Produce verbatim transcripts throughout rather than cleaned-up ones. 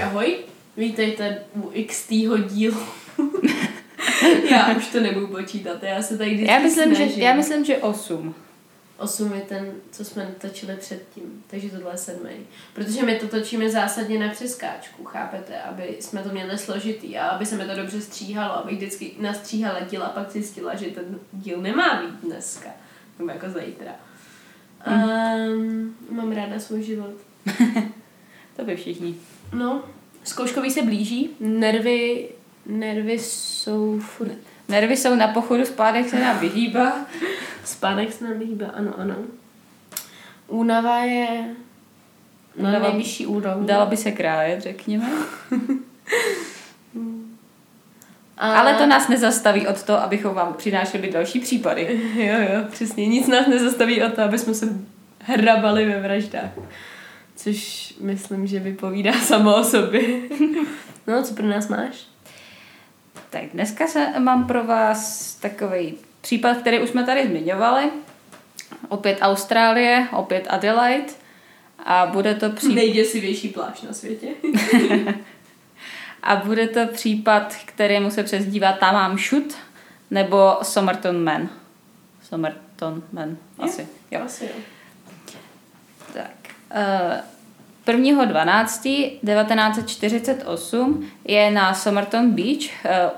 Takže ahoj, vítejte u iks tý-ho dílu. Já už to nebudu počítat, já se tady vždycky já myslím, snažím. Že, já myslím, že osm. Osm je ten, co jsme točili předtím, takže tohle je sedmý. Protože my to točíme zásadně na přeskáčku, chápete? Aby jsme to měli složitý a aby se mi to dobře stříhalo, abych vždycky nastříhala díl a pak zjistila, že ten díl nemá být dneska. Nebo jako zítra. Um, mám ráda svůj život. To by všichni. No, zkouškový se blíží, nervy, nervy jsou furt... Nervy jsou na pochodu, spánek se nám vyhýbá. Spánek se nám vyhýbá, ano, ano. Únava je na Únava nejvyšší úrovni. Dala by se krájet, řekněme. A... Ale to nás nezastaví od toho, abychom vám přinášeli další případy. Jo, jo, přesně. Nic nás nezastaví od toho, abychom se hrabali ve vraždách. Což myslím, že vypovídá samo o sobě. No, co pro nás máš? Tak dneska se, mám pro vás takový případ, který už jsme tady zmiňovali. Opět Austrálie, opět Adelaide. A bude to případ... Nejděsivější pláž na světě. A bude to případ, kterému se přezdívá Tamám Shud nebo Somerton Man. Somerton Man, asi. Jo. Asi jo. Tak. prvního dvanáctého devatenáct set čtyřicet osm je na Somerton Beach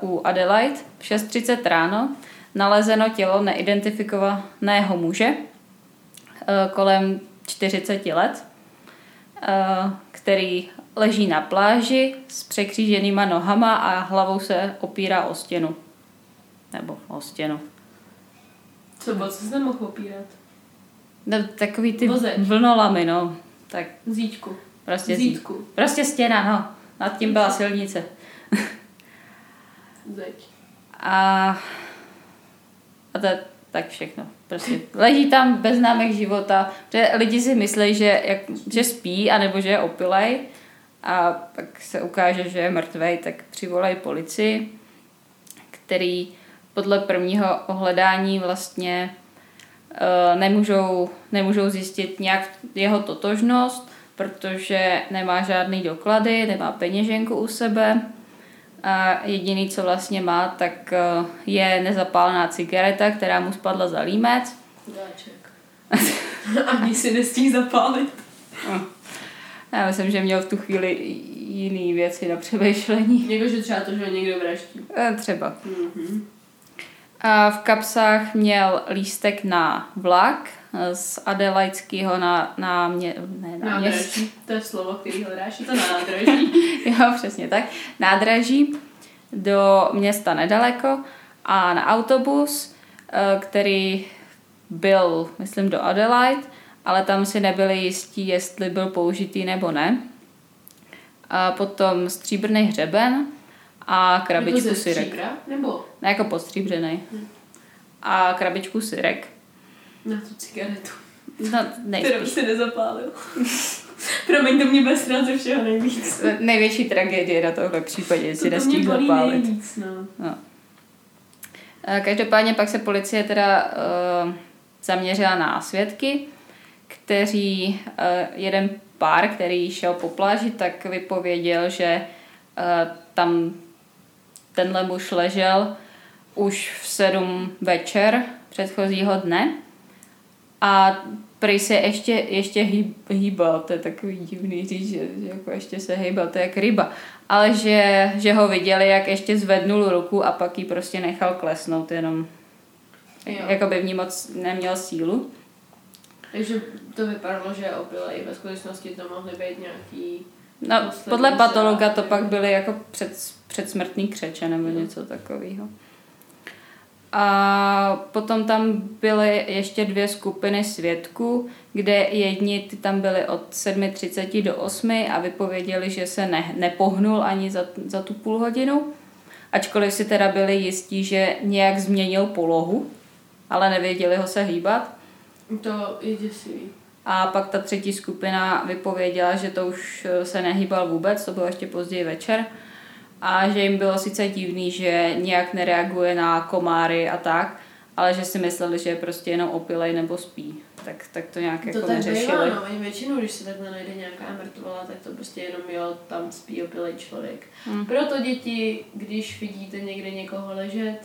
u Adelaide v šest třicet ráno nalezeno tělo neidentifikovaného muže kolem čtyřiceti let, který leží na pláži s překříženýma nohama a hlavou se opírá o stěnu. Nebo o stěnu. Co, co se nemohl opírat? No, takový ty Vozeč. Vlnolamy, no. Tak. Zítku. Prostě zítku. Zít. Prostě stěna, no. Nad tím byla silnice. Zeď. A, a to je tak všechno. Prostě leží tam bez známek života. Protože lidi si myslí, že, jak, že spí, anebo že je opilej. A pak se ukáže, že je mrtvej, tak přivolají policii, který podle prvního ohledání vlastně nemůžou, nemůžou zjistit nějak jeho totožnost, protože nemá žádný doklady, nemá peněženku u sebe a jediný, co vlastně má, tak je nezapálená cigareta, která mu spadla za límec. Chudáček. Ani si nestí zapálit. Já myslím, že měl v tu chvíli jiný věci na přemýšlení. Jako, že třeba to, že někdo vraždí. Třeba. Mm-hmm. A v kapsách měl lístek na vlak z adelaidského na, na, mě, ne, na nádraží. To je slovo, který hledáš, je to na nádraží. Jo, přesně tak. Nádraží do města nedaleko a na autobus, který byl, myslím, do Adelaide, ale tam si nebyli jistí, jestli byl použitý nebo ne. A potom stříbrný hřeben a krabičku syrek. Stříbra, nebo? Ne, jako podstříbřený. Hmm. A krabičku syrek. Na tu cigaretu. No, nejspíš. Kterou se nezapálil. Promiň, to mě bez rád ze všeho nejvíc. Největší tragédie na tohle případě, si nestíhl zapálit. To mě bolí nejvíc, no. no. Každopádně pak se policie teda uh, zaměřila na svědky, kteří, jeden pár, který šel po pláži, tak vypověděl, že tam tenhle muž ležel už v sedm večer předchozího dne a prý se ještě, ještě hýbal, to je takový divný říct, že, že jako ještě se hýbal, to je jak ryba, ale že, že ho viděli, jak ještě zvednul ruku a pak ji prostě nechal klesnout, jenom jako by v ní moc neměl sílu. Takže to vypadalo, že je opilej. Ve skutečnosti to mohly být nějaký... No, podle patologa to pak byly jako před, předsmrtný křeče nebo no. něco takového. A potom tam byly ještě dvě skupiny svědků, kde jedni ty tam byli od sedm třicet do osm a vypověděli, že se ne, nepohnul ani za, za tu půl hodinu. Ačkoliv si teda byli jistí, že nějak změnil polohu, ale nevěděli ho se hýbat. To je děsivý. A pak ta třetí skupina vypověděla, že to už se nehýbal vůbec, to bylo ještě později večer. A že jim bylo sice divný, že nějak nereaguje na komáry a tak, ale že si mysleli, že je prostě jenom opilej nebo spí. Tak, tak to nějak to jako tak neřešili. No, oni většinou, když se takhle najde nějaká mrtvola, tak to prostě jenom jo, tam spí opilej člověk. Hmm. Proto děti, když vidíte někde někoho ležet,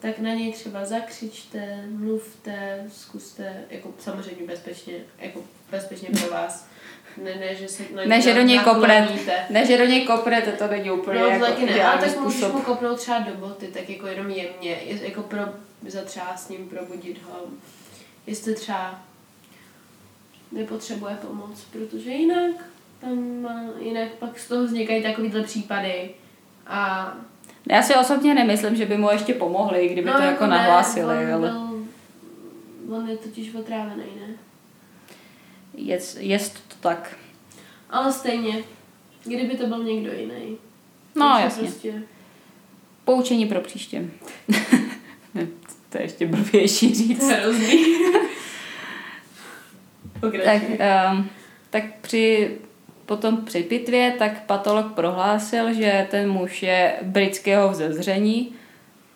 tak na něj třeba zakřičte, mluvte, zkuste, jako samozřejmě bezpečně, jako bezpečně pro vás. Ne, ne, že se ne, ne, že do něj kopnete. Ne, že do něj kopnete, to není úplně no, jako taky ne, ale tak můžeš mu kopnout třeba do boty, tak jako jenom jemně, jako pro, za třeba s ním probudit ho. Jestli třeba nepotřebuje pomoc, protože jinak tam jinak pak z toho vznikají takovýhle případy a já si osobně nemyslím, že by mu ještě pomohli, kdyby no, to jako ne, nahlásili. On, ale... byl, on je totiž otrávený, ne? Jest, jest to tak. Ale stejně, kdyby to byl někdo jiný. No jasně. Prostě... Poučení pro příště. To je ještě blbější říct. To tak, um, tak při... Potom při pitvě, tak patolog prohlásil, že ten muž je britského vzezření,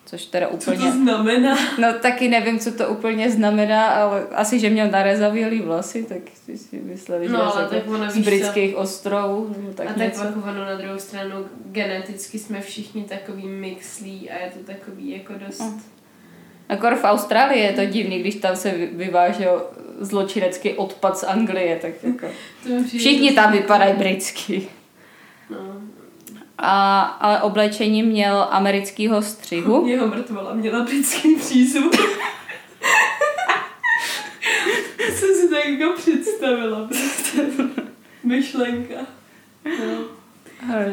což teda úplně... Co to znamená? No taky nevím, co to úplně znamená, ale asi, že měl narezavělý vlasy, tak si mysleli, že no, je z britských ostrovů. Tak a něco. Tak ono na druhou stranu, geneticky jsme všichni takový mixlí a je to takový jako dost... Oh. Akor v Austrálii je to divný, když tam se vyvážel zločinecký odpad z Anglie, tak jako všichni tam vypadají britsky. No. A, ale oblečení měl amerického střihu. Jeho mrtvola měla britský přízvuk. Jsem si tak jako představila. Myšlenka. No.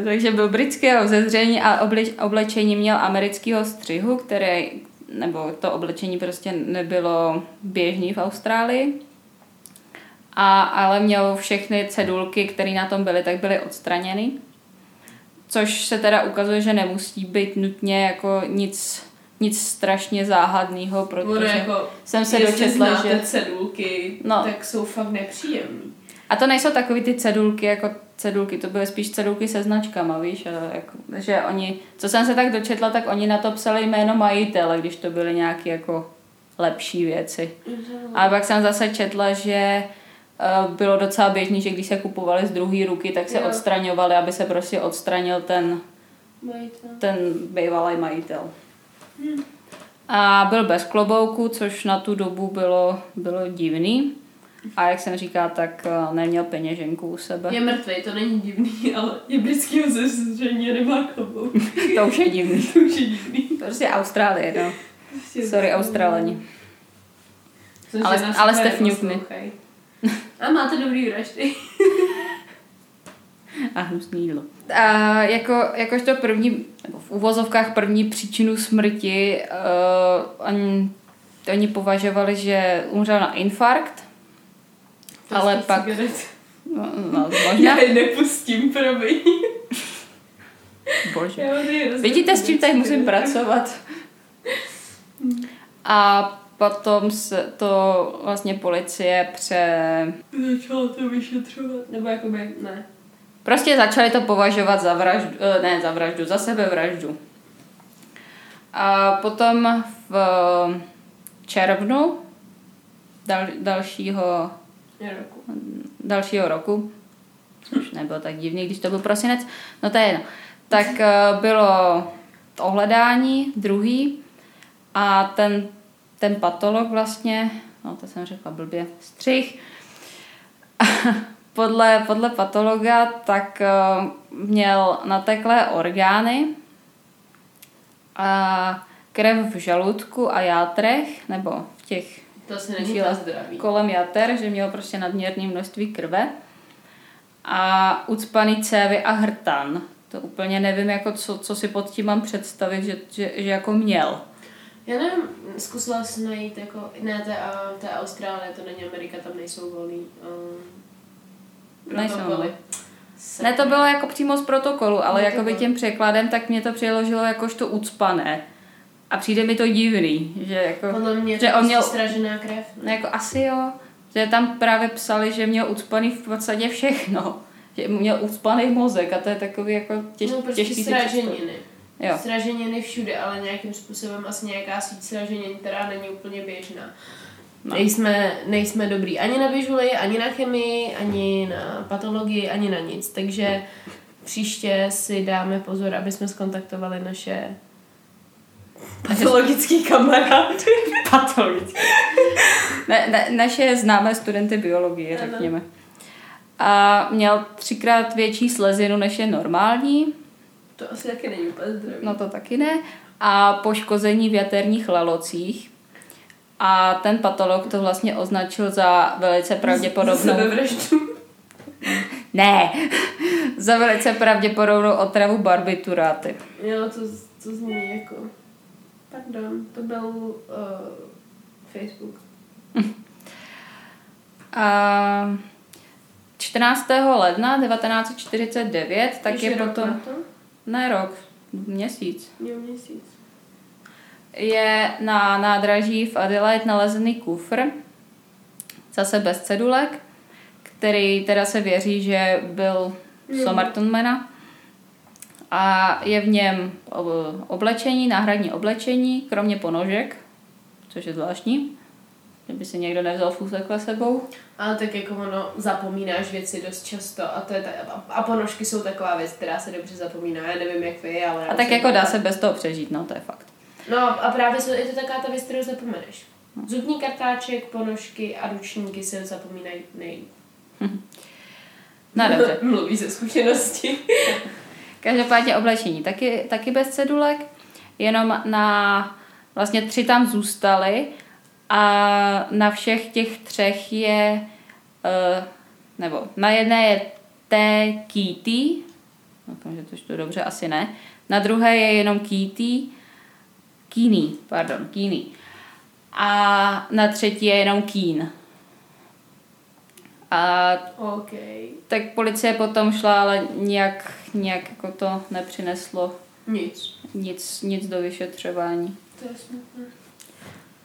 Takže byl britského vzezření a obleč, oblečení měl amerického střihu, který... nebo to oblečení prostě nebylo běžný v Austrálii. A, ale mělo všechny cedulky, které na tom byly, tak byly odstraněny. Což se teda ukazuje, že nemusí být nutně jako nic, nic strašně záhadného, protože jako, jsem se dočetla, že... Jestli cedulky, no. Tak jsou fakt nepříjemný. A to nejsou takový ty cedulky, jako cedulky, to byly spíš cedulky se značkama, víš, a jako, že oni, co jsem se tak dočetla, tak oni na to psali jméno majitele, když to byly nějaké jako lepší věci. A pak jsem zase četla, že uh, bylo docela běžný, že když se kupovali z druhé ruky, tak se jo. odstraňovali, aby se prostě odstranil ten, ten bývalý majitel. Hmm. A byl bez klobouku, což na tu dobu bylo, bylo divný. A jak jsem říká, tak neměl peněženku u sebe. Je mrtvý, to není divný, ale je britský vzezření a nemá klobouk. To už je divný. To už je divný. Prostě Austrálie, no. Prostě sorry, Australani. Ale, ale jste fňukny. A máte dobrý vraždy. A hnusný jídlo. A jako, jakožto první, nebo v uvozovkách první příčinu smrti, uh, oni, oni považovali, že umřel na infarkt. Ale pak... No, no, možná... Já je nepustím, promiň. Bože. Vidíte, s čím tady musím pracovat. A potom se to vlastně policie pře... Začala to vyšetřovat, nebo jakoby ne. Prostě začali to považovat za vraždu, ne za vraždu, za sebevraždu. A potom v červnu dal, dalšího... Roku. dalšího roku, což nebylo tak divný, když to byl prosinec, no to je jedno. Tak bylo ohledání, druhý, a ten, ten patolog vlastně, no to jsem řekla blbě, střih, podle, podle patologa tak měl nateklé orgány a krev v žaludku a játrech, nebo v těch to se nežila kolem jater, že měl prostě nadměrné množství krve a ucpaný cévy a hrtan. To úplně nevím, jako co, co si pod tím mám představit, že, že, že jako měl. Já nevím, zkusila jsem najít jako, ne, to je Austrálie, to není Amerika, tam nejsou volný um, protokoly. Ne, to bylo jako přímo z protokolu, ale jako by tím překladem, tak mě to přiložilo jakožto ucpané. A přijde mi to divný, že jako... Podle mě že on měl stražená krev. Ne? Jako asi jo, že tam právě psali, že měl ucpaný v podstatě všechno. Že měl ucpaný mozek a to je takový jako těž, no, těžký... No prostě straženiny. Jo. Sraženiny všude, ale nějakým způsobem asi nějaká síť sraženin, která není úplně běžná. No. Nejsme, nejsme dobrý ani na běžulej, ani na chemii, ani na patologii, ani na nic. Takže příště si dáme pozor, aby jsme skontaktovali naše patologický kamarád. Patologický. Na, na, naše známé studenty biologie, řekněme. A měl třikrát větší slezinu, než je normální. To asi taky není úplně zdravý. No to taky ne. A poškození v jaterních lalocích. A ten patolog to vlastně označil za velice pravděpodobnou... Sebevraždu. Ne. Za velice pravděpodobnou otravu barbituráty. Jo, to, to zní jako... Pardon, to byl uh, Facebook. A čtrnáctého ledna devatenáct set čtyřicet devět, tak je, je potom... Ne rok, měsíc. Jo, měsíc. Je na nádraží v Adelaide nalezený kufr, zase bez cedulek, který teda se věří, že byl Somerton Mana. A je v něm oblečení, náhradní oblečení, kromě ponožek, což je zvláštní, kdyby si někdo nevzal fůzekle sebou. A tak jako ono, zapomínáš věci dost často a to je ta, a ponožky jsou taková věc, která se dobře zapomíná, já nevím jak vy, ale... A tak jako dá se bez toho přežít, no to je fakt. No a právě je to taková ta věc, kterou zapomeneš. Zubní kartáček, ponožky a ručníky se zapomínají nejít. No dobře. Mluví ze zkušenosti. Každopádně oblečení taky, taky bez cedulek, jenom na vlastně tři tam zůstaly a na všech těch třech je, nebo na jedné je T-Kitty, doufám, že to čtu dobře, asi ne, na druhé je jenom Kitty, Kini, pardon, Kini. A na třetí je jenom Kín. A okay. Tak policie potom šla, ale nějak, nějak jako to nepřineslo nic. Nic, nic do vyšetřování. To je smutné.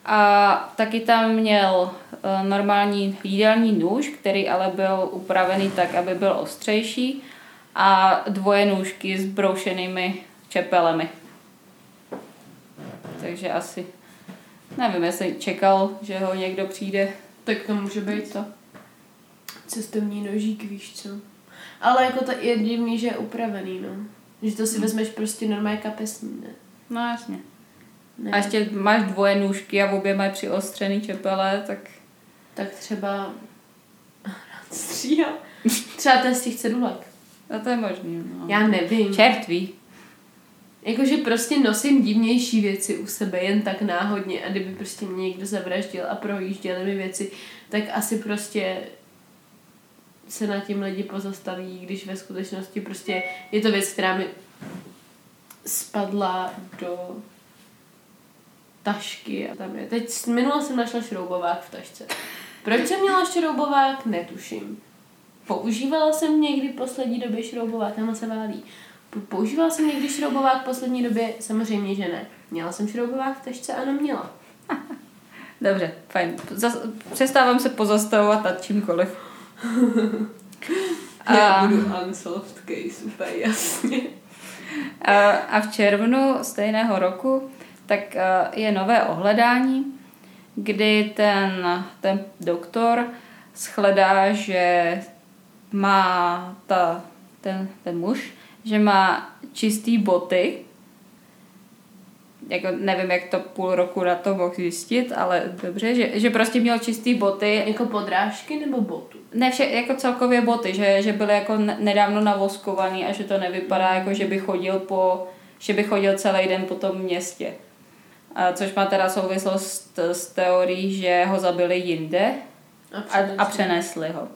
A taky tam měl normální jídelní nůž, který ale byl upravený tak, aby byl ostřejší, a dvoje nůžky s broušenými čepelemi. Takže asi, nevím, jestli čekal, že ho někdo přijde. Tak to může být to. Cestovní nožík, víš co. Ale jako to je divný, že je upravený, no. Že to si vezmeš prostě normálně kapesní, ne? No jasně. Ne. A ještě máš dvoje nůžky a obě mají přiostřený čepele, tak... Tak třeba... Stříha. Třeba ten z těch cedulek. A to je možný, no. Já nevím. Čert ví. Jakože prostě nosím divnější věci u sebe, jen tak náhodně, a kdyby prostě mě někdo zavraždil a projížděl mi věci, tak asi prostě se na tím lidi pozastaví, když ve skutečnosti prostě je to věc, která mi spadla do tašky a tam je. Teď minula jsem našla šroubovák v tašce. Proč jsem měla šroubovák? Netuším. Používala jsem někdy v poslední době šroubovák, tam se válí. Používala jsem někdy šroubovák v poslední době? Samozřejmě, že ne. Měla jsem šroubovák v tašce a neměla. Dobře, fajn. Zas, přestávám se pozastavovat nad čímkoliv. Já a, budu unsolved case, úplně jasně. A, a v červnu stejného roku tak je nové ohledání, kdy ten, ten doktor shledá, že má ta, ten, ten muž, že má čistý boty. Jako nevím, jak to půl roku na to mohl zjistit, ale dobře, že, že prostě měl čistý boty. Jako podrážky nebo botu? Ne, vše, jako celkově boty, že, že byly jako nedávno navoskovaný a že to nevypadá jako, že by chodil po, že by chodil celý den po tom městě. A což má teda souvislost s teorií, že ho zabili jinde a přenesli, a, a přenesli ho.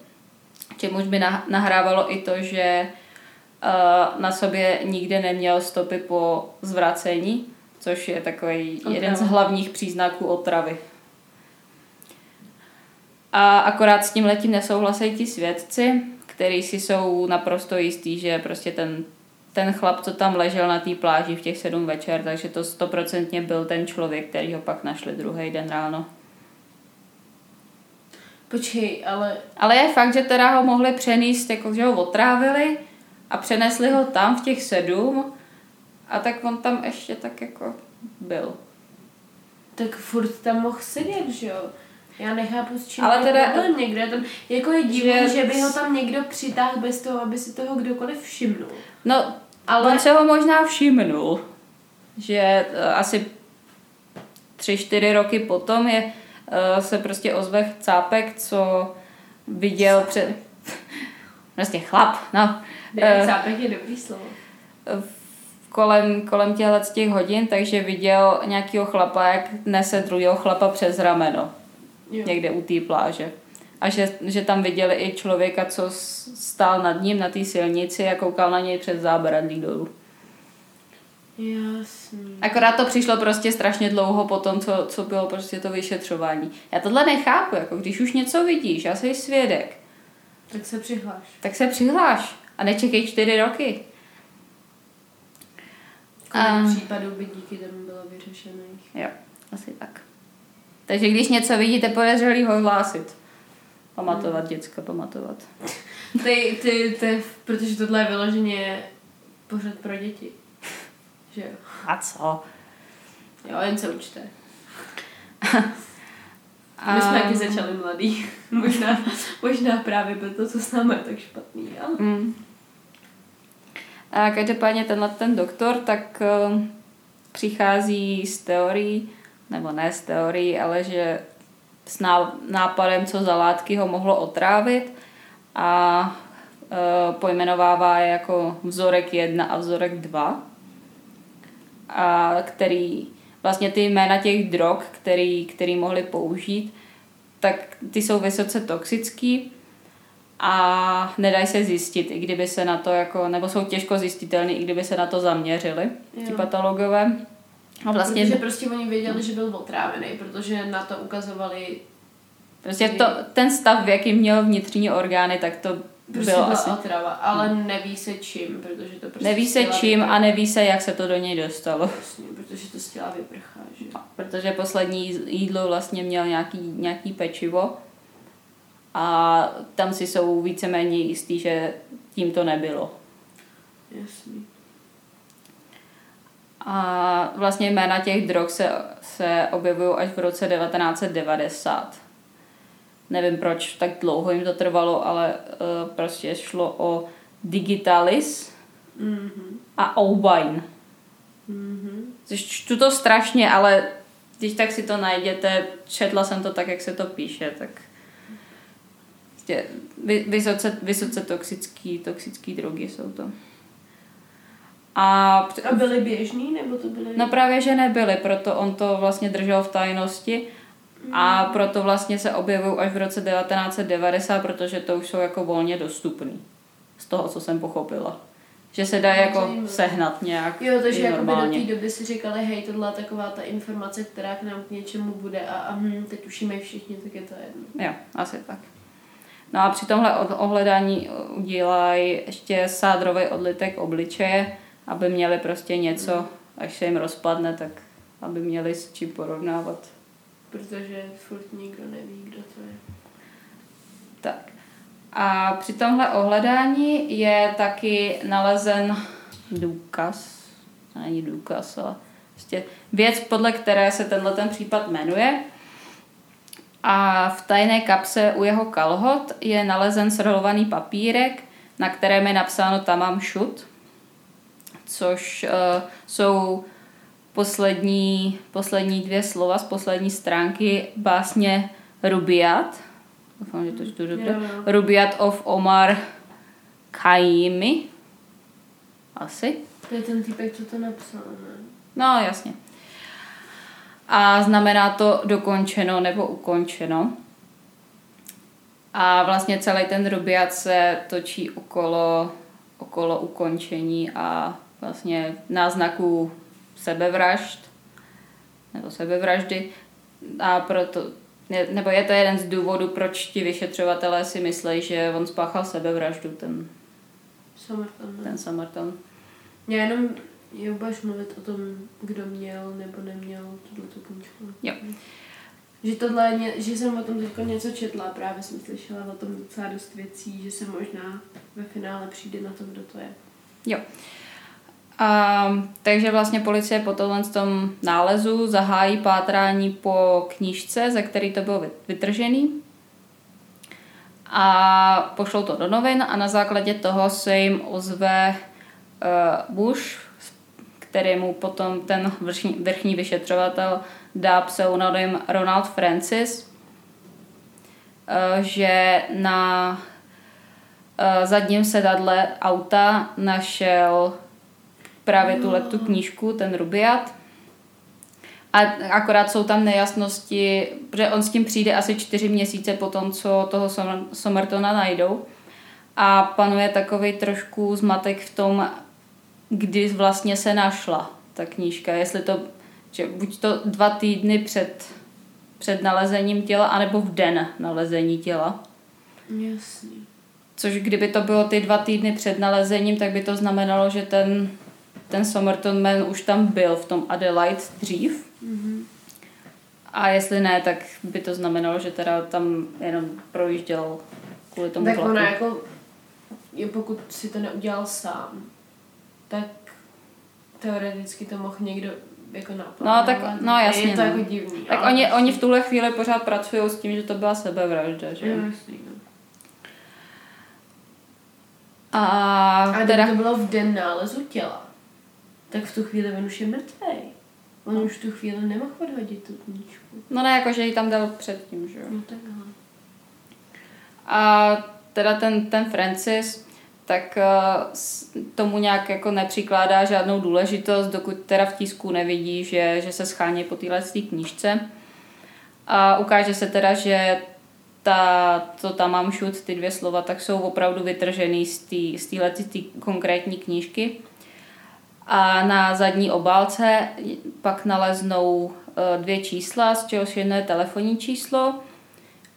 Čemuž by nahrávalo i to, že na sobě nikde neměl stopy po zvracení, což je takový okay. jeden z hlavních příznaků otravy. A akorát s tím letím nesouhlasejí ti svědci, který si jsou naprosto jistý, že prostě ten, ten chlap, co tam ležel na té pláži v těch sedm večer, takže to stoprocentně byl ten člověk, který ho pak našli druhý den ráno. Počkej, ale... Ale je fakt, že teda ho mohli přenést, jako že ho otrávili, a přenesli ho tam v těch sedm A tak on tam ještě tak jako byl. Tak furt tam mohl sedět, že jo? Já nechápu, s čím ale teda byl někde. Tam, jako je divný, že... že by ho tam někdo přitáhl bez toho, aby si toho kdokoliv všimnul. No, ale... on se ho možná všimnul. Že uh, asi tři, čtyři roky potom je, uh, se prostě ozve cápek, co viděl před... Vlastně chlap, no. Uh, cápek je dobrý slovo. Uh, kolem, kolem těchhle těch hodin, takže viděl nějakýho chlapa, jak nese druhého chlapa přes rameno. Jo. Někde u té pláže. A že, že tam viděli i člověka, co stál nad ním na té silnici a koukal na něj přes zábradlí dolů. Jasný. Akorát to přišlo prostě strašně dlouho po tom, co, co bylo prostě to vyšetřování. Já tohle nechápu, jako když už něco vidíš, já jsi svědek. Tak se přihláš. Tak se přihláš a nečekej čtyři roky. Kolik a... případů by díky tomu bylo vyřešených. Jo, asi tak. Takže když něco vidíte, podezřelý ho hlásit. Pamatovat, hmm. děcka, pamatovat. Ty, ty, ty, protože tohle je vyloženě pořad pro děti. Že jo? A co? Jo, jen se učte. A... My jsme taky začali mladý. možná, možná právě proto, co s námi je tak špatný. Ale... Mm. A každopádně tenhle ten doktor tak uh, přichází z teorií, nebo ne z teorií, ale že s nápadem, co za látky ho mohlo otrávit a e, pojmenovává je jako vzorek jedna a vzorek dva, a který vlastně ty jména těch drog, který, který mohli použít, tak ty jsou vysoce toxický a nedají se zjistit, i kdyby se na to jako, nebo jsou těžko zjistitelný, i kdyby se na to zaměřili, jo. Ti patologové. A vlastně... Protože prostě oni věděli, že byl otrávený, protože na to ukazovali... Prostě to, ten stav, v jakým měl vnitřní orgány, tak to prostě bylo asi... Prostě byla otrava, ale neví se čím, protože to prostě... Neví se čím vyprchá. A neví se, jak se to do něj dostalo. Vlastně, protože to z těla vyprchá, že? No, protože poslední jídlo vlastně měl nějaký, nějaký pečivo a tam si jsou víceméně jistý, že tím to nebylo. Jasný. A vlastně jména těch drog se, se objevují až v roce devatenáct set devadesát. Nevím, proč tak dlouho jim to trvalo, ale uh, prostě šlo o digitalis mm-hmm. a obine. Mm-hmm. Čtu to strašně, ale když tak si to najděte, četla jsem to tak, jak se to píše, tak vlastně vysoce, vysoce toxický, toxický drogy jsou to. A, a byly běžný, nebo to byly... No právě, že nebyly, proto on to vlastně držel v tajnosti mm. a proto vlastně se objevují až v roce devatenáct set devadesát, protože to už jsou jako volně dostupný. Z toho, co jsem pochopila. Že se dá jako sehnat nějak. Jo, takže jako by do té doby si říkali, hej, tohle taková ta informace, která k nám k něčemu bude a, a hm, teď už jí mají všichni, tak je to jedno. Jo, asi tak. No a při tomhle ohledání udělají ještě sádrový odlitek obličeje, aby měli prostě něco, až se jim rozpadne, tak aby měli s čím porovnávat. Protože furt nikdo neví, kdo to je. Tak. A při tomhle ohledání je taky nalezen důkaz, není důkaz, ale prostě věc, podle které se tenhle ten případ jmenuje. A v tajné kapse u jeho kalhot je nalezen srolovaný papírek, na kterém je napsáno Tamám Shud, což uh, jsou poslední, poslední dvě slova z poslední stránky básně Rubáiyát. Doufám, že to čtu dobře. Rubáiyát of Omar Khayyámi. Asi. To je ten týpek, co to napsal, ne? No, jasně. A znamená to dokončeno nebo ukončeno. A vlastně celý ten Rubáiyát se točí okolo, okolo ukončení a vlastně náznaků sebevražd nebo sebevraždy a proto, nebo je to jeden z důvodů, proč ti vyšetřovatelé si myslí, že on spáchal sebevraždu, ten Somerton. Ten Somerton. Já jenom je budeš mluvit o tom, kdo měl nebo neměl tuto knížku. Jo. Že, tohle, že jsem o tom teď něco četla, právě jsem slyšela o tom docela dost věcí, že se možná ve finále přijde na to, kdo to je. Jo. A, takže vlastně policie po tohle tom nálezu zahájí pátrání po knížce, ze které to bylo vytržený. A pošlou to do novin a na základě toho se jim ozve uh, Bush, kterému potom ten vrchní, vrchní vyšetřovatel dá pseudonym Ronald Francis, uh, že na uh, zadním sedadle auta našel právě tuhle tu knížku, ten Rubáiyát. A akorát jsou tam nejasnosti, protože on s tím přijde asi čtyři měsíce po tom, co toho Somertona najdou. A panuje takový trošku zmatek v tom, kdy vlastně se našla ta knížka. Jestli to, že buď to dva týdny před, před nalezením těla, anebo v den nalezení těla. Jasně. Což kdyby to bylo ty dva týdny před nalezením, tak by to znamenalo, že ten... ten Somerton Man už tam byl v tom Adelaide dřív. Mm-hmm. A jestli ne, tak by to znamenalo, že teda tam jenom projížděl kvůli tomu tlaku. Tak ona jako, pokud si to neudělal sám, tak teoreticky to mohl někdo jako naplánovat. No, tak, no jasně. Je to jako divný. Tak oni, prostě... oni v tuhle chvíli pořád pracují s tím, že to byla sebevražda, že? No, jasně. A, A teda... to bylo v den nálezu těla. Tak v tu chvíli on už je mrtvej. On no. už v tu chvíli nemohl odhodit tu knížku. No ne, jakože ji tam dal předtím, že jo? No takhle. A teda ten, ten Francis, tak uh, tomu nějak jako nepřikládá žádnou důležitost, dokud teda v tisku nevidí, že, že se schání po téhle knížce. A ukáže se teda, že ta, to Tamám Shud, ty dvě slova, tak jsou opravdu vytržený z téhle konkrétní knížky. A na zadní obálce pak naleznou dvě čísla, z čehož jedno je telefonní číslo,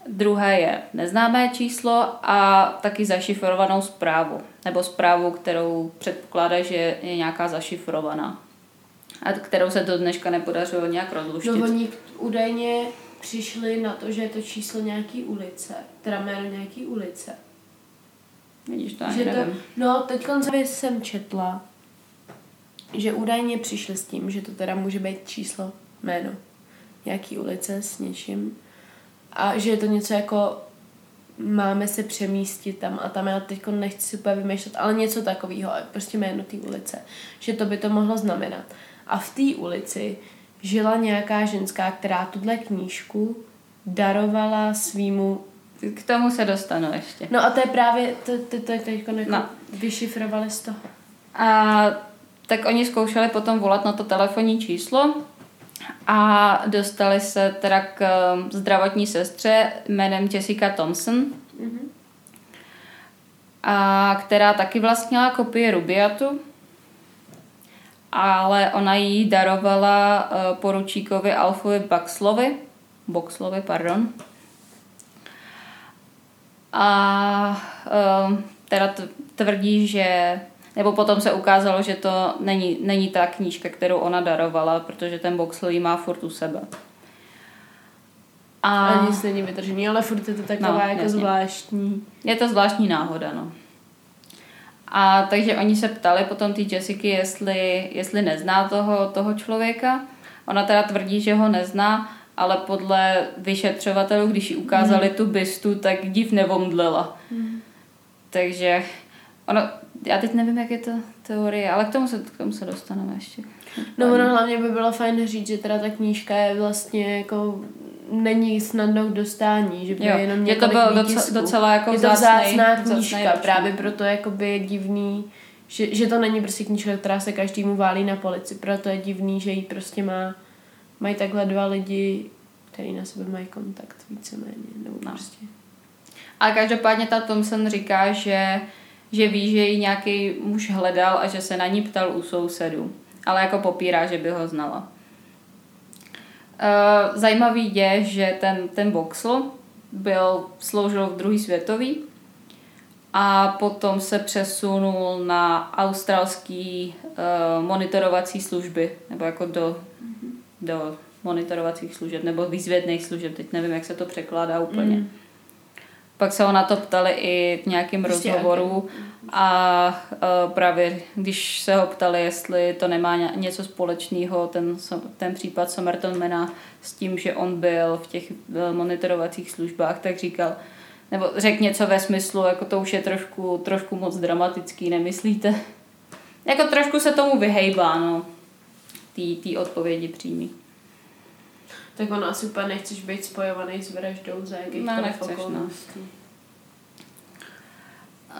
druhé je neznámé číslo a taky zašifrovanou zprávu. Nebo zprávu, kterou předpokládá, že je nějaká zašifrovaná. A kterou se do dneška nepodařilo nějak rozluštit. No oni údajně přišli na to, že je to číslo nějaký ulice, teda jméno nějaký ulice. Vidíš, to ani nevím. To, no, teďkonce jsem četla, že údajně přišli s tím, že to teda může být číslo, jméno, nějaký ulice s něčím a že je to něco jako máme se přemístit tam a tam, já teď nechci si úplně vymýšlet, ale něco takového, prostě jméno té ulice, že to by to mohlo znamenat. A v té ulici žila nějaká ženská, která tuhle knížku darovala svýmu... K tomu se dostanu ještě. No a to je právě, to teď vyšifrovali z toho. A... tak oni zkoušeli potom volat na to telefonní číslo a dostali se teda k zdravotní sestře jménem Jessica Thomson, mm-hmm. a která taky vlastnila kopii Rubáiyátu, ale ona ji darovala poručíkovi Alfovi Boxallovi, Boxallovi, pardon. A teda tvrdí, že nebo potom se ukázalo, že to není, není ta knížka, kterou ona darovala, protože ten Boxall ji má furt u sebe. A, a nic není vytržený, ale furt je to taková no, jako zvláštní. Je to zvláštní náhoda, no. A takže oni se ptali potom té Jessiky, jestli, jestli nezná toho, toho člověka. Ona teda tvrdí, že ho nezná, ale podle vyšetřovatelů, když jí ukázali mm. tu bystu, tak div nevomdlela. Mm. Takže... Ono, já teď nevím, jak je to teorie, ale k tomu se, k tomu se dostaneme ještě. No ono hlavně by bylo fajn říct, že teda ta knížka je vlastně jako není snadnou dostání, že by jo, jenom několik výtisků. Je to bylo výtisku. docela jako vzácná knížka, právě proto jakoby je divný, že, že to není prostě knížka, která se každému válí na polici, proto je divný, že jí prostě má, mají takhle dva lidi, který na sebe mají kontakt víceméně, nebo no. prostě. Ale každopádně ta Thomson říká, že že ví, že ji nějaký muž hledal a že se na ní ptal u sousedů. Ale jako popírá, že by ho znala. E, zajímavý je, že ten, ten Boxall byl, sloužil v druhý světový a potom se přesunul na australský e, monitorovací služby, nebo jako do, mm-hmm. do monitorovacích služeb, nebo výzvědných služeb, teď nevím, jak se to překládá úplně. Mm. Pak se ho na to ptali i v nějakým Vždy, rozhovoru a uh, právě když se ho ptali, jestli to nemá něco společného, ten, ten případ Somerton Mana s tím, že on byl v těch monitorovacích službách, tak říkal, nebo řekl něco ve smyslu, jako to už je trošku, trošku moc dramatický, nemyslíte? Jako trošku se tomu vyhejbá, no, tý, tý odpovědi přímý. Tak ono asi úplně nechceš být spojovaný s vraždou za jakýchkoliv okolností. No.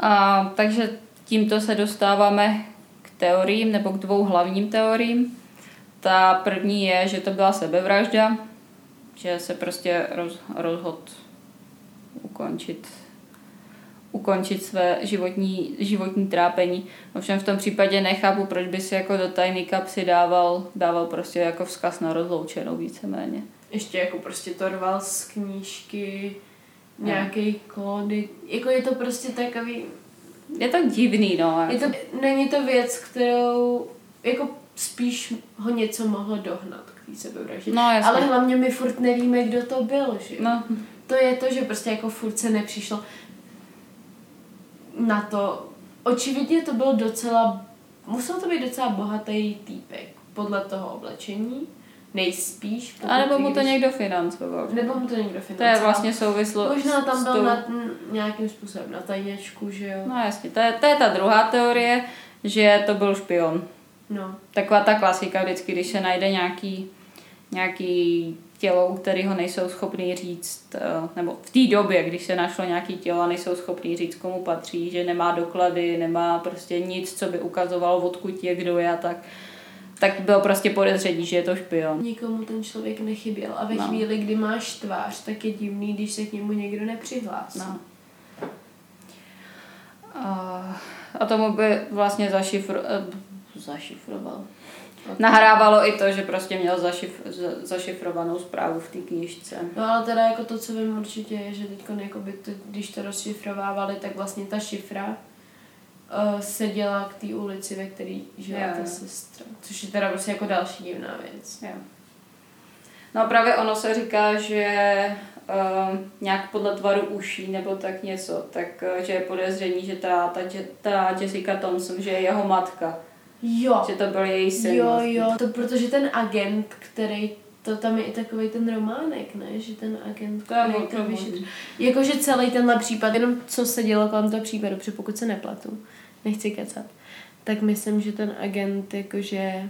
A, takže tímto se dostáváme k teoriím, nebo k dvou hlavním teoriím. Ta první je, že to byla sebevražda, že se prostě roz, rozhodl ukončit, ukončit své životní, životní trápení. Ovšem v tom případě nechápu, proč by si jako do tajný kapsy dával, dával prostě jako vzkaz na rozloučenou víceméně. Ještě jako prostě to rval z knížky, nějaký kódy, jako je to prostě takový... Je to divný, no. Jako. Je to, není to věc, kterou jako spíš ho něco mohlo dohnat k tý sebevraždě. No, ale hlavně my furt nevíme, kdo to byl, že? No. To je to, že prostě jako furt se nepřišlo na to. Očividně to byl docela, musel to být docela bohatý týpek podle toho oblečení. Nejspíš. A nebo mu to když... někdo financoval. Nebo mu to někdo financoval. To je vlastně souvislo. Možná tam byl tou... na t- nějakým způsobem na tajněčku, že jo. No jasně, to je, to je ta druhá teorie, že to byl špion. No. Taková ta klasika vždycky, když se najde nějaký, nějaký tělo, kterého nejsou schopný říct, nebo v té době, když se našlo nějaký tělo a nejsou schopný říct, komu patří, že nemá doklady, nemá prostě nic, co by ukazovalo, odkud je, kdo je a tak. Tak bylo prostě podezření, že je to špion. Nikomu ten člověk nechyběl a ve no. chvíli, kdy máš tvář, tak je divný, když se k němu někdo nepřihlásí. No. A, a tomu by vlastně zašifro, zašifroval. Nahrávalo i to, že prostě měl zašif, zašifrovanou zprávu v té knížce. No ale teda jako to, co vím určitě je, že teďko jakoby to, když to rozšifrovávali, tak vlastně ta šifra seděla k té ulici, ve které žila yeah. ta sestra. Což je teda prostě jako další divná věc. Yeah. No a právě ono se říká, že uh, nějak podle tvaru uší nebo tak něco, tak uh, že je podezření, že ta, ta, ta Jessica Thomson, že je jeho matka. Jo. Že to byl její syn. Jo, jo. To protože ten agent, který to tam je i takovej ten románek, ne? Že ten agent, který to vyšetřil. Jakože celý tenhle případ, jenom co se dělo kolem toho případu, protože pokud se nepletu, nechci kecat, tak myslím, že ten agent jakože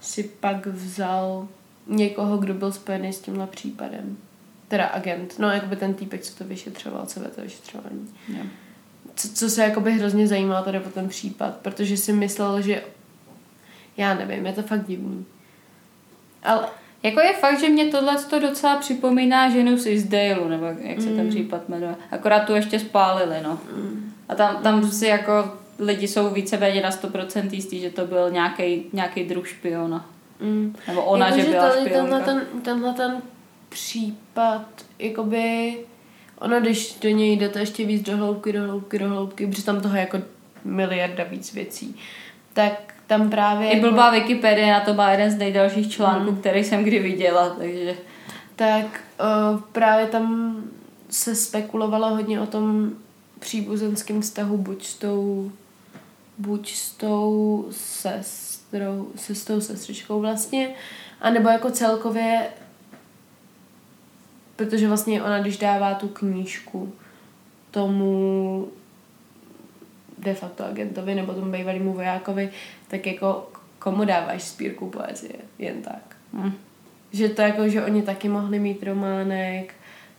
si pak vzal někoho, kdo byl spojený s tímhle případem. Teda agent, no jakoby ten týpek, co to vyšetřoval, co ve to vyšetřování. Yeah. Co, co se jakoby hrozně zajímalo tady o ten případ, protože si myslel, že já nevím, je to fakt divný. Ale jako je fakt, že mě tohle docela připomíná ženu z Isdaleu, nebo jak se ten mm. případ jmenuje. Akorát tu ještě spálili, no. Mm. A tam, tam si jako lidi jsou víceméně na sto procent jistí, že to byl nějaký druh špiona. Mm. Nebo ona, jako, že, že byla špionka. Tenhle ten, tenhle ten případ, jakoby, ono když do něj jde to ještě víc do hloubky, do hloubky, do hloubky, protože tam toho jako miliarda víc věcí. Tak tam právě... I blbá jako... Wikipedie na to má jeden z nejdalších článků, hmm. který jsem kdy viděla, takže... Tak uh, právě tam se spekulovalo hodně o tom příbuzenském vztahu buď s tou, buď s tou sestrou, se s tou sestřičkou vlastně, anebo jako celkově, protože vlastně ona, když dává tu knížku tomu de facto agentovi nebo tomu bývalýmu vojákovi, tak jako komu dáváš spírku poezie? Jen tak. Hmm. Že to jako, že oni taky mohli mít románek.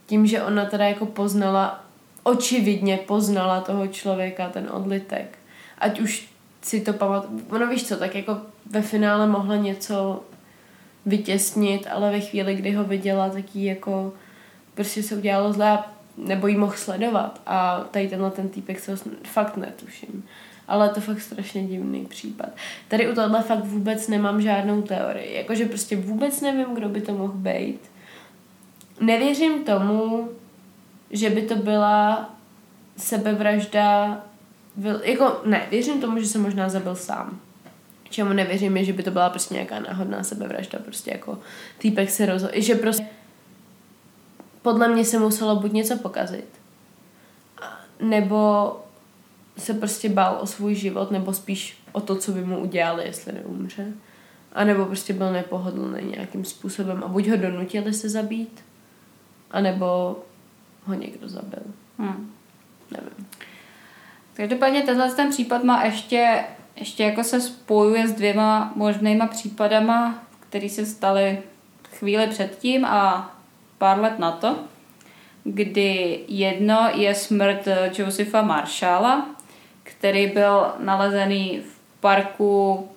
Tím, že ona teda jako poznala, očividně poznala toho člověka, ten odlitek. Ať už si to pamatuje. Ono víš co, tak jako ve finále mohla něco vytěsnit, ale ve chvíli, kdy ho viděla, tak jí jako prostě se udělalo zlé a nebo jí mohl sledovat a tady tenhle ten týpek se fakt netuším. Ale to fakt strašně divný případ. Tady u tohle fakt vůbec nemám žádnou teorii. Jakože prostě vůbec nevím, kdo by to mohl být. Nevěřím tomu, že by to byla sebevražda... Jako ne, věřím tomu, že se možná zabil sám. Čemu nevěřím je, že by to byla prostě nějaká náhodná sebevražda. Prostě jako týpek se rozhodl. Že prostě... Podle mě se muselo buď něco pokazit, nebo se prostě bál o svůj život, nebo spíš o to, co by mu udělali, jestli neumře. A nebo prostě byl nepohodlný nějakým způsobem a buď ho donutili se zabít, anebo ho někdo zabil. Hmm. Nevím. Každopádně tenhle ten případ má ještě, ještě jako se spojuje s dvěma možnýma případama, které se staly chvíli předtím a pár let na to, kdy jedno je smrt Josefa Maršála, který byl nalezený v parku,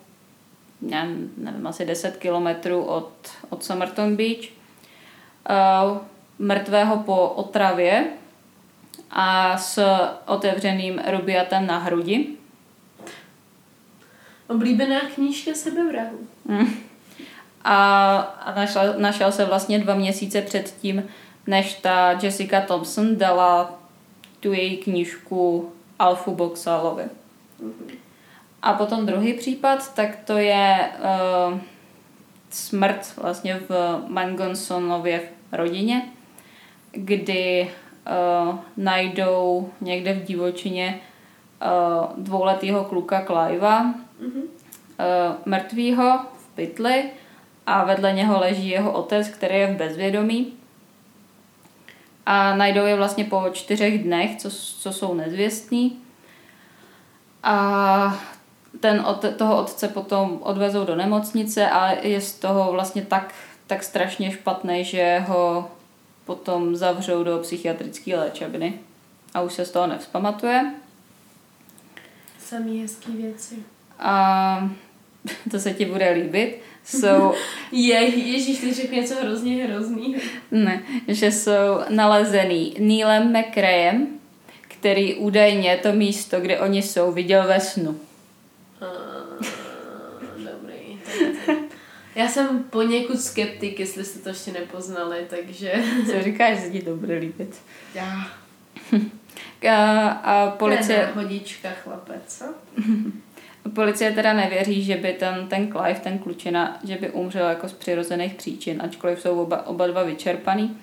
já nevím, asi deset kilometrů od, od Somerton Beach, uh, mrtvého po otravě a s otevřeným Rubájátem na hrudi. Oblíbená knížka sebevrahu. A, a našel, našel se vlastně dva měsíce předtím, než ta Jessica Thomson dala tu její knížku Alfu Boxallovi. Mm-hmm. A potom druhý případ, tak to je uh, smrt vlastně v Mangonsonově rodině, kdy uh, najdou někde v divočině uh, dvouletýho kluka Clivea, mm-hmm. uh, mrtvýho v pytli a vedle něho leží jeho otec, který je v bezvědomí. A najdou je vlastně po čtyřech dnech, co, co jsou nezvěstní. A ten od, toho otce potom odvezou do nemocnice a je z toho vlastně tak, tak strašně špatný, že ho potom zavřou do psychiatrické léčebny. A už se z toho nevzpamatuje. Samý hezký věci. A to se ti bude líbit. Jsou... Je, ježíš, ty řekl něco hrozně hrozný. Ne, že jsou nalezený Nelem McCrejem, který údajně to místo, kde oni jsou, viděl ve snu. A, dobrý. Já jsem poněkud skeptik, jestli jste to ještě nepoznali, takže... Co říkáš, že ti to bude líbit? Já. A, a policie... Hodička, chlapec, co? Policie teda nevěří, že by ten, ten Clive, ten klučina, že by umřel jako z přirozených příčin, ačkoliv jsou oba, oba dva vyčerpaný,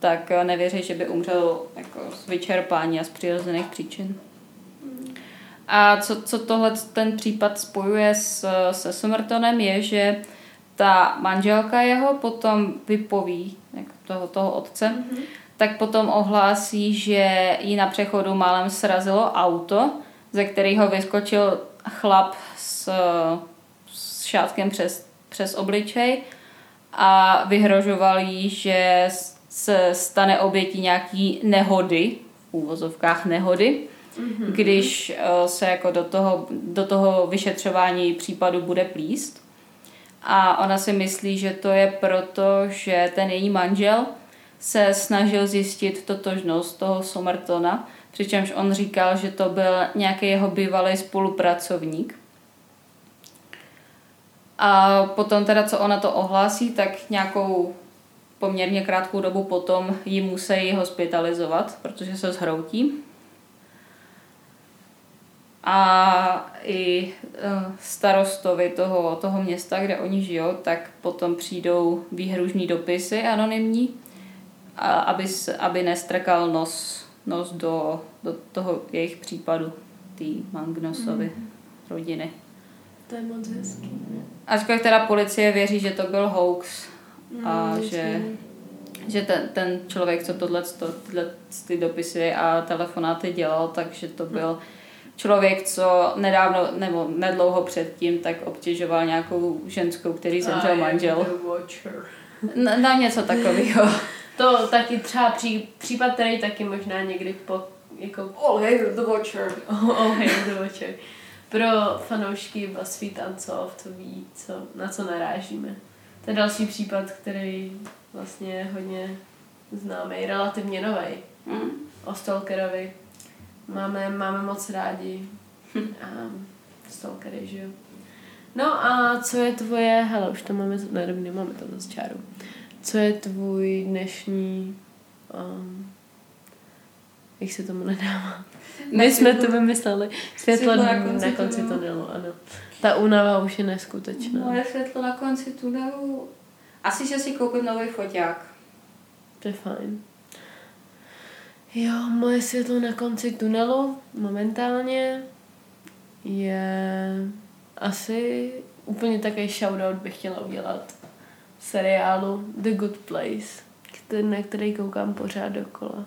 tak nevěří, že by umřel jako z vyčerpání a z přirozených příčin. A co, co tohle ten případ spojuje s, se Somertonem, je, že ta manželka jeho potom vypoví jako toho, toho otce, mm-hmm. tak potom ohlásí, že jí na přechodu málem srazilo auto, ze kterého vyskočil chlap s, s šátkem přes, přes obličej a vyhrožoval jí, že se stane obětí nějaký nehody, v úvozovkách nehody, mm-hmm. když se jako do toho, do toho vyšetřování případu bude plíst. A ona si myslí, že to je proto, že ten její manžel se snažil zjistit totožnost toho Somertona, přičemž on říkal, že to byl nějaký jeho bývalý spolupracovník. A potom teda, co ona to ohlásí, tak nějakou poměrně krátkou dobu potom ji musí hospitalizovat, protože se zhroutí. A i starostovi toho, toho města, kde oni žijou, tak potom přijdou výhružní dopisy anonymní, aby, aby nestrkal nos nos do, do toho jejich případu, té Mangnosovy mm. rodiny. To je moc hezký. Ačkoliv teda policie věří, že to byl hoax mm, a že, že ten, ten člověk, co tohle, tyhle ty dopisy a telefonáty dělal, takže to byl člověk, co nedávno, nebo nedlouho předtím, tak obtěžoval nějakou ženskou, který zemřel manžel. Na, na něco takového. To taky třeba pří, případ, který taky možná někdy po, jako... Oh, hey, the watcher. Oh, oh hey, the watcher. Pro fanoušky BuzzFeed and Soft ví, co, na co narážíme. To je další případ, který vlastně je hodně známý, relativně nový. Mm. O stalkerovi. Máme, máme moc rádi. A stalkery, že jo. No a co je tvoje... Hele, už to máme... Ne, nemáme to z čáru. Co je tvůj dnešní... Um, jak se tomu nedává? My jsme to vymysleli. Světlo na konci tunelu, ano. Ta únava už je neskutečná. Moje světlo na konci tunelu... Asi, že si koupím nový foťák. To je fajn. Jo, moje světlo na konci tunelu momentálně je asi úplně takový shoutout bych chtěla udělat seriálu The Good Place, který, na který koukám pořád dokola.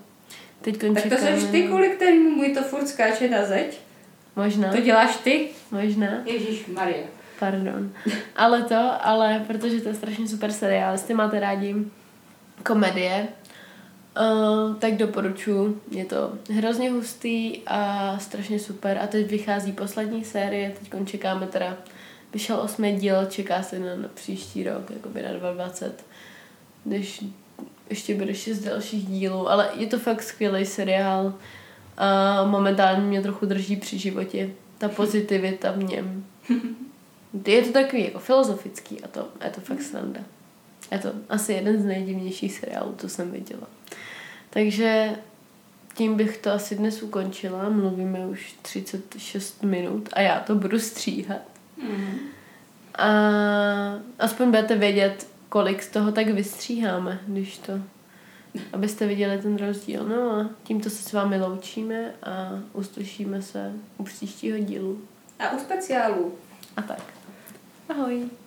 Teď tak to jsi ty, kvůli kterému můj to furt skáče na zeď? Možná. To děláš ty? Možná. Ježišmarja. Pardon. Ale to, ale protože to je strašně super seriál, jestli máte rádi komedie, uh, tak doporučuji. Je to hrozně hustý a strašně super. A teď vychází poslední série, teď čekáme teda, vyšel osmý díl, čeká se na, na příští rok, jakoby na dvacet dvacet, když ještě bude šest dalších dílů, ale je to fakt skvělý seriál a momentálně mě trochu drží při životě. Ta pozitivita v něm. Je to takový jako filozofický a to, a je to fakt sranda. Je to asi jeden z nejdivnějších seriálů, co jsem viděla. Takže tím bych to asi dnes ukončila. Mluvíme už třicet šest minut a já to budu stříhat. Mm. A aspoň budete vědět, kolik z toho tak vystříháme, když to, abyste viděli ten rozdíl. No a tímto se s vámi loučíme a uslyšíme se u příštího dílu. A u speciálu. A tak. Ahoj.